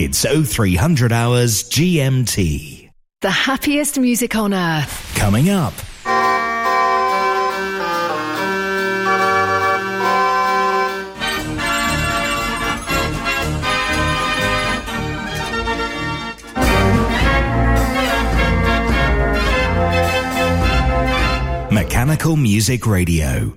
It's 0300 hours GMT. The happiest music on earth. Coming up. Mechanical Music Radio.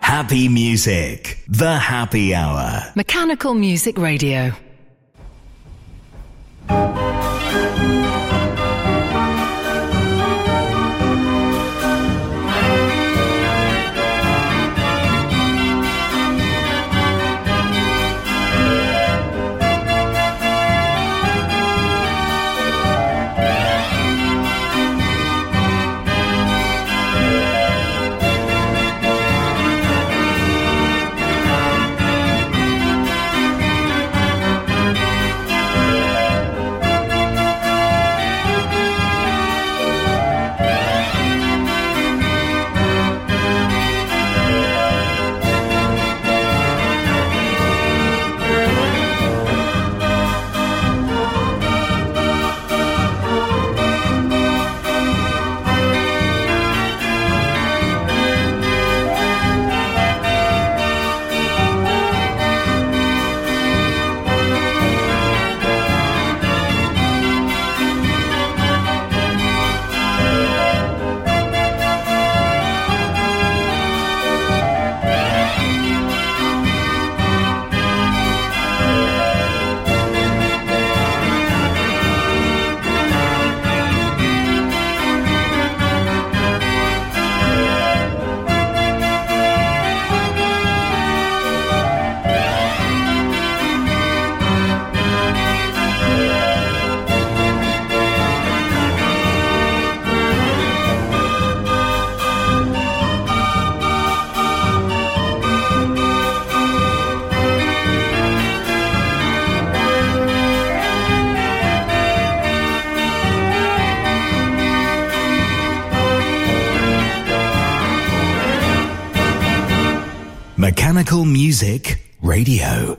Happy music. The happy hour. Mechanical Music Radio. Mechanical Music Radio.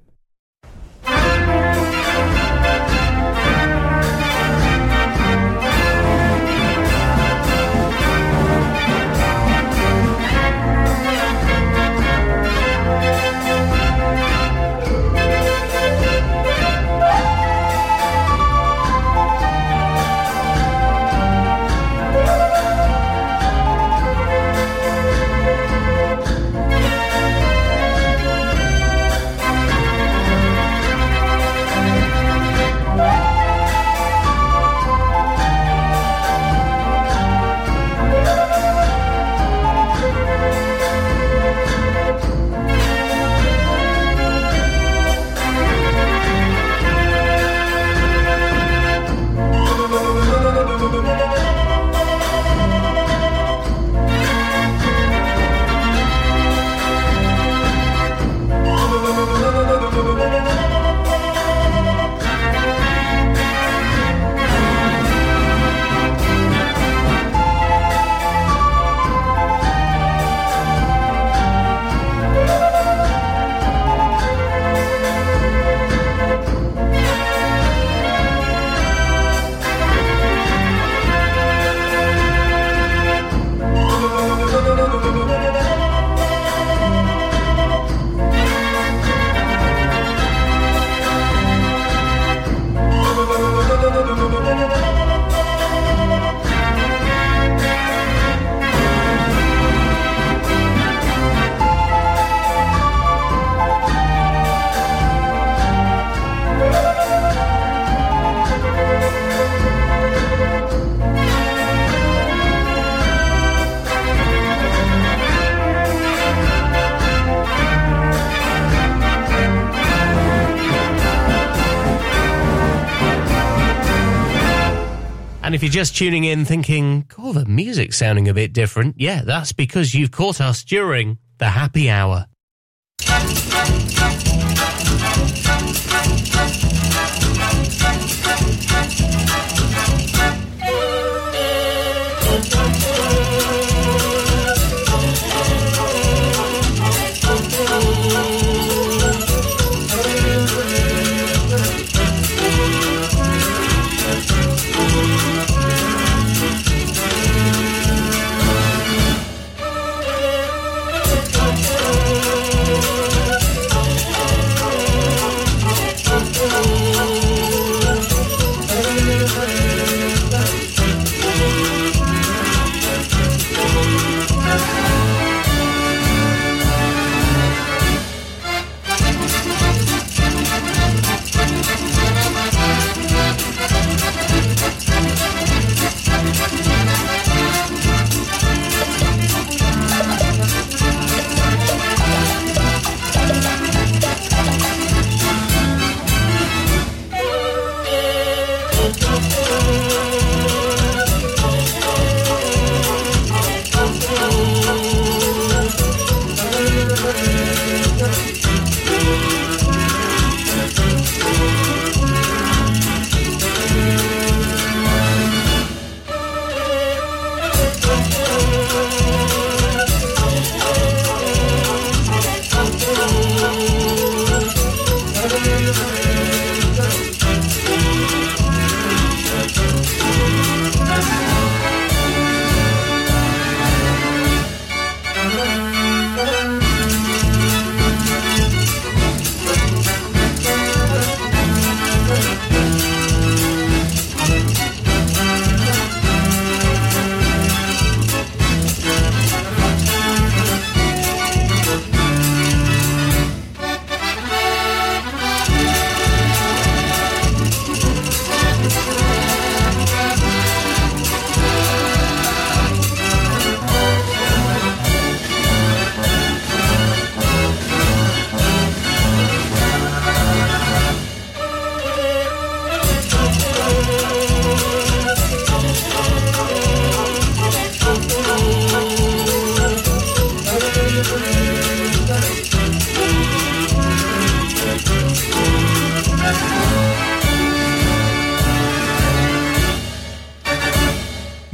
And if you're just tuning in thinking, oh, the music's sounding a bit different, yeah, that's because you've caught us during the happy hour.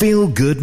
feel-good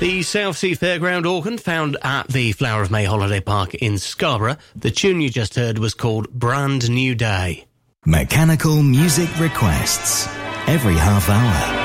The South Sea Fairground organ found at the Flower of May Holiday Park in Scarborough. The tune you just heard was called Brand New Day. Mechanical music requests every half hour.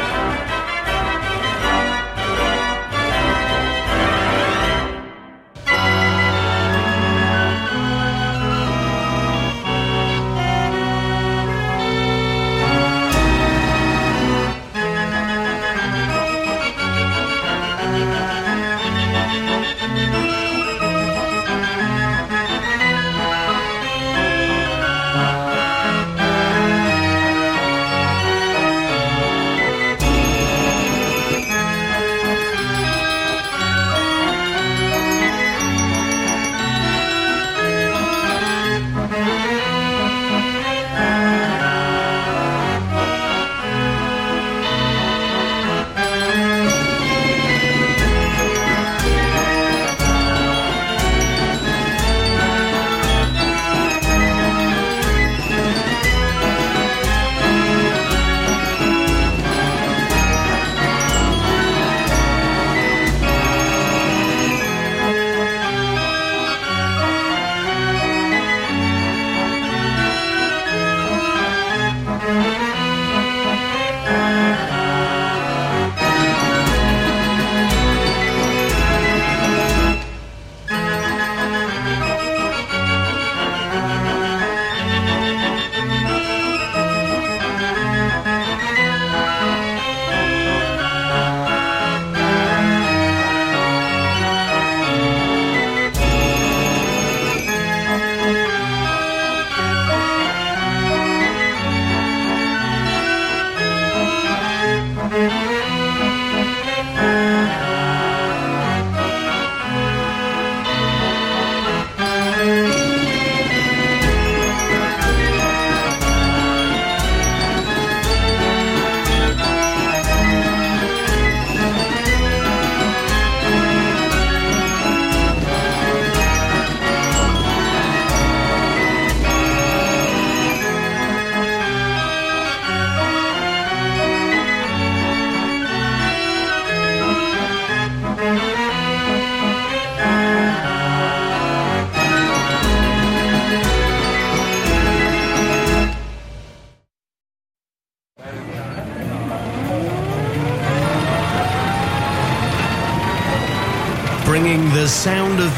bringing the sound of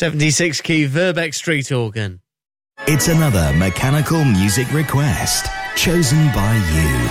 '76 key Verbeck Street organ. It's another mechanical music request chosen by you.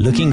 Looking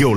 You're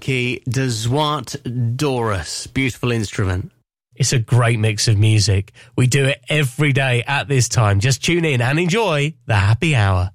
Key Deswart Doris, beautiful instrument. It's a great mix of music. We do it every day at this time. Just tune in and enjoy The Happy Hour.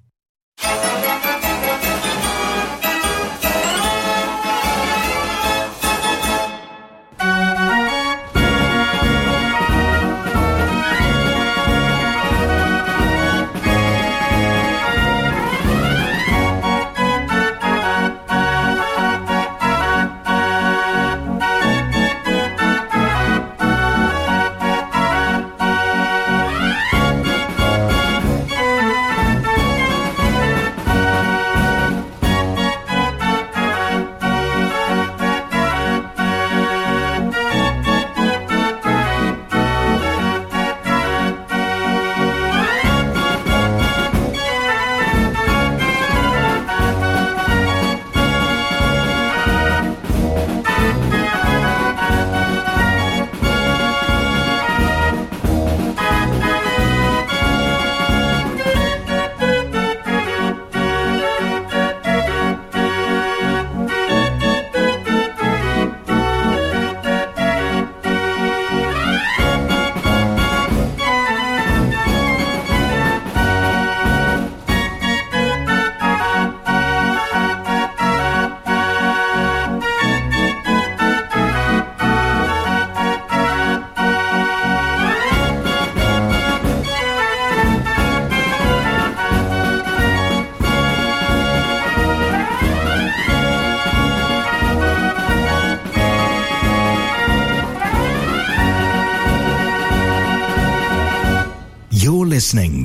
listening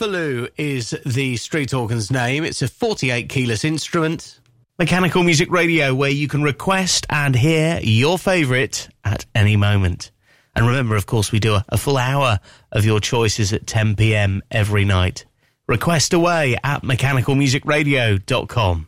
Buffaloo is the street organ's name. It's a 48-keyless instrument. Mechanical Music Radio, where you can request and hear your favourite at any moment. And remember, of course, we do a full hour of your choices at 10 p.m. every night. Request away at mechanicalmusicradio.com.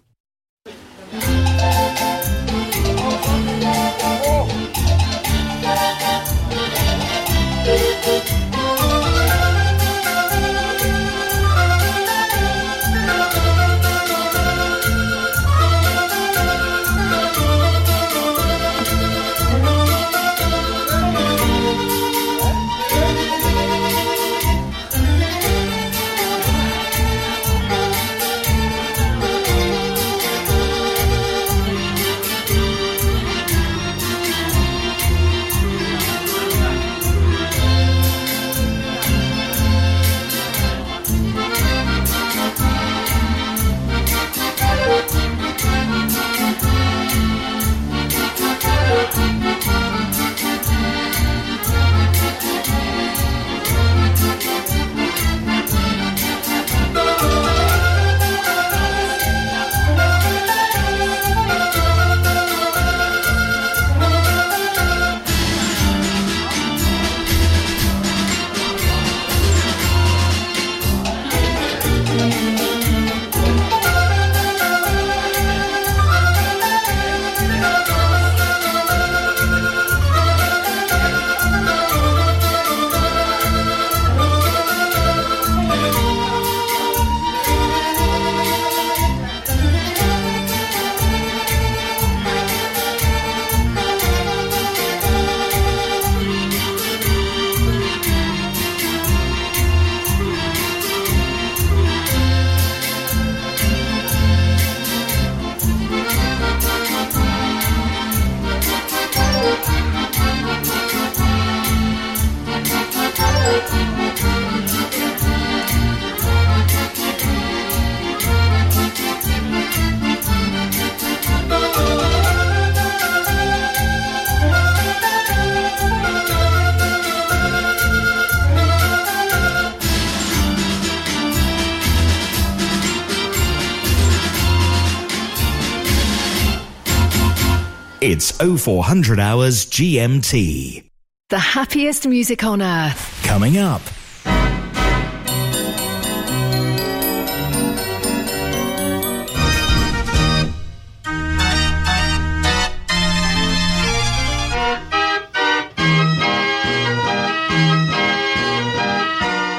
It's 0400 hours GMT. The happiest music on earth. Coming up.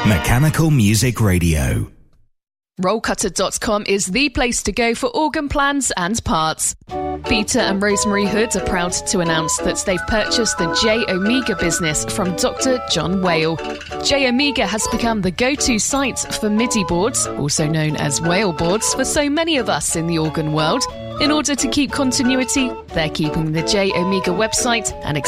Mechanical Music Radio. Rollcutter.com is the place to go for organ plans and parts. Peter and Rosemary Hood are proud to announce that they've purchased the J Omega business from Dr. John Whale. J Omega has become the go-to site for MIDI boards, also known as whale boards, for so many of us in the organ world. In order to keep continuity, they're keeping the J Omega website and extending